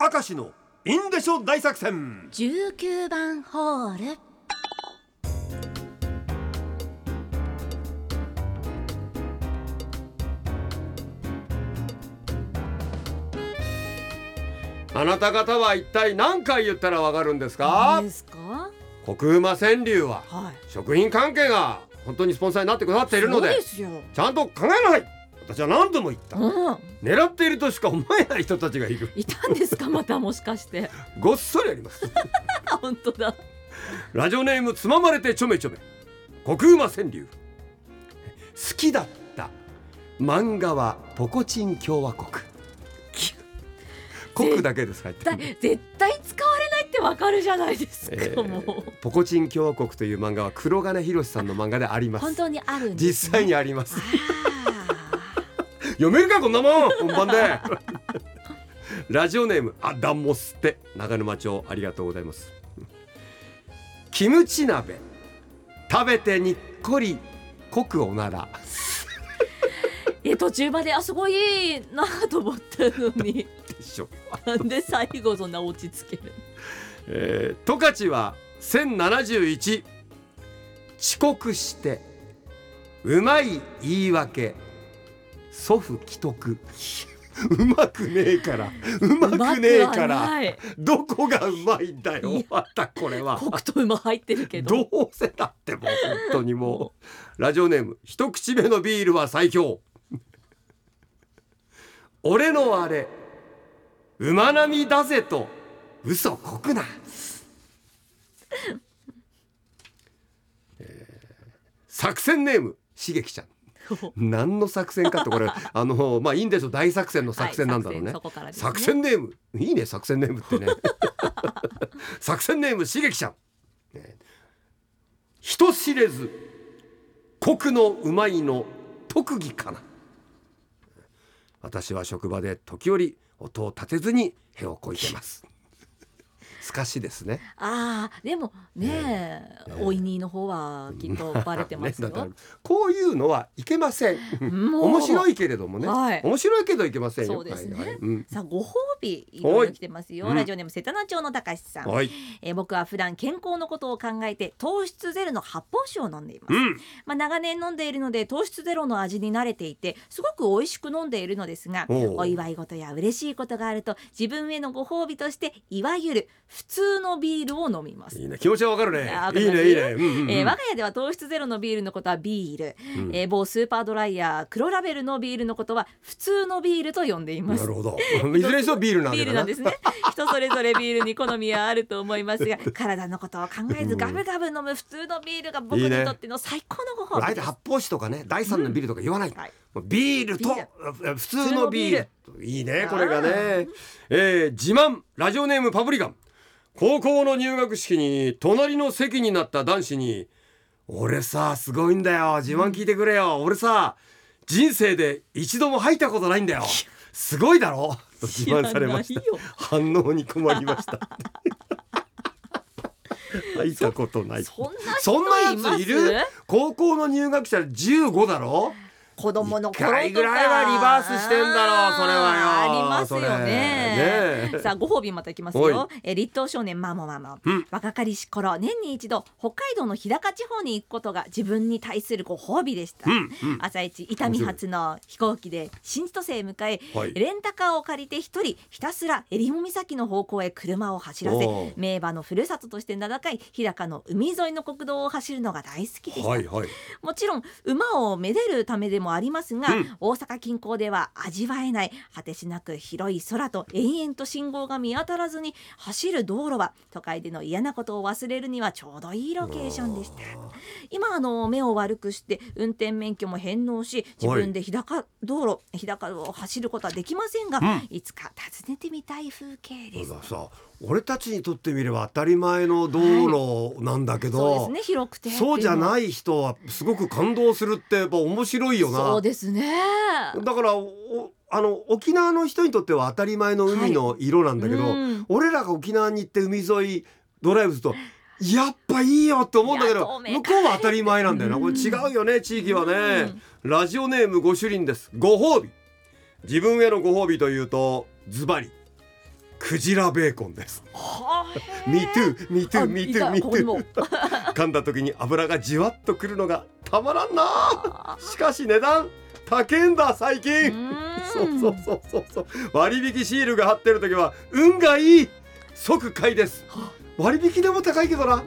明石のインデショ大作戦19番ホール。あなた方は一体何回言ったらわかるんですか？国馬川柳は食品関係が本当にスポンサーになってくださっているの で、ちゃんと考えない。私は何度も言った、狙っているとしか思えない人たちがいる。いたんですか？またもしかしてごっそりあります本当だ。ラジオネームつままれてちょめちょめ。国馬川柳。好きだった漫画はポコチン共和国。国だけです。絶対使われないってわかるじゃないですか、もうポコチン共和国という漫画は黒金弘さんの漫画であります。本当にあるんです、ね、実際にあります。読めるかこんなもん本番でラジオネームアダモステ。長沼町ありがとうございます。キムチ鍋食べてにっこり濃くおなら途中まであすごいいなと思ったのにでしょなんで最後そんな落ち着ける十勝は1071。遅刻してうまい言い訳祖父既得うまくねえからどこがうまいんだよ。またこれは黒糖も入ってるけどどうせだってもう本当にもうラジオネーム一口目のビールは最強。俺のあれ馬並みだぜと嘘こくな作戦ネームしげきちゃん。何の作戦かってこれいいんでしょ大作戦の作戦なんだろう ね、はい 作戦ね。作戦ネームいいね。作戦ネームってね作戦ネームしげきちゃん。人知れず国のうまいの特技かな。私は職場で時折音を立てずに屁をこいてますすかしですね。ああでもねおいにの方はきっとバレてますよ、ね、だからこういうのはいけません面白いけれどもね、はい、面白いけどいけませんよ。そうですね、はいはい、さあご褒美いろいろ来てますよ。ラジオネーム瀬田名町の高橋さん、僕は普段健康のことを考えて糖質ゼロの発泡酒を飲んでいます、長年飲んでいるので糖質ゼロの味に慣れていてすごく美味しく飲んでいるのですが、お祝い事や嬉しいことがあると自分へのご褒美としていわゆる普通のビールを飲みます。いいね、気持ちはわかるね。我が家では糖質ゼロのビールのことはビール、某スーパードライや黒ラベルのビールのことは普通のビールと呼んでいます。なるほど。いずれにしろビールなんだな。ビールなんですね。人それぞれビールに好みはあると思いますが体のことを考えずガブガブ飲む普通のビールが僕にとっての最高のご褒美です。あえて発泡酒とかね第3のビールとか言わない、ビールと普通のビールいいねこれがね、自慢。ラジオネームパプリカン。高校の入学式に隣の席になった男子に俺さすごいんだよ自慢聞いてくれよ、俺さ人生で一度も吐いたことないんだよすごいだろと自慢されました。反応に困りました吐いたことないそんなやついる。高校の入学者15だろ子供の頃とか1回ぐらいはリバースしてんだろう。それはよありますよ ね。さあご褒美またいきますよ。立東少年マモマモ、若かりし頃年に一度北海道の日高地方に行くことが自分に対するご褒美でした、朝一伊丹発の飛行機で新千歳へ向かい、レンタカーを借りて一人ひたすら襟裳岬の方向へ車を走らせ名馬のふるさととして名高い日高の海沿いの国道を走るのが大好きでした、もちろん馬をめでるためでもありますが、大阪近郊では味わえない果てしなく広い空と延々と信号が見当たらずに走る道路は都会での嫌なことを忘れるにはちょうどいいロケーションでした。今目を悪くして運転免許も返納し自分で日高を走ることはできませんが、いつか訪ねてみたい風景です。俺たちにとってみれば当たり前の道路なんだけど、そうですね、広くてそうじゃない人はすごく感動するってやっぱ面白いよな。そうですね。だから沖縄の人にとっては当たり前の海の色なんだけど、俺らが沖縄に行って海沿いドライブするとやっぱいいよって思うんだけど向こうは当たり前なんだよな。これ違うよね地域はね。ラジオネームご主人です。ご褒美。自分へのご褒美というとズバリクジラベーコンです。ミトゥーミトゥーミトゥーミトゥー。噛んだ時に油がじわっとくるのがたまらんな。しかし値段高いんだ最近。そう。割引シールが貼ってる時は運がいい。即買いです。割引でも高いけどな。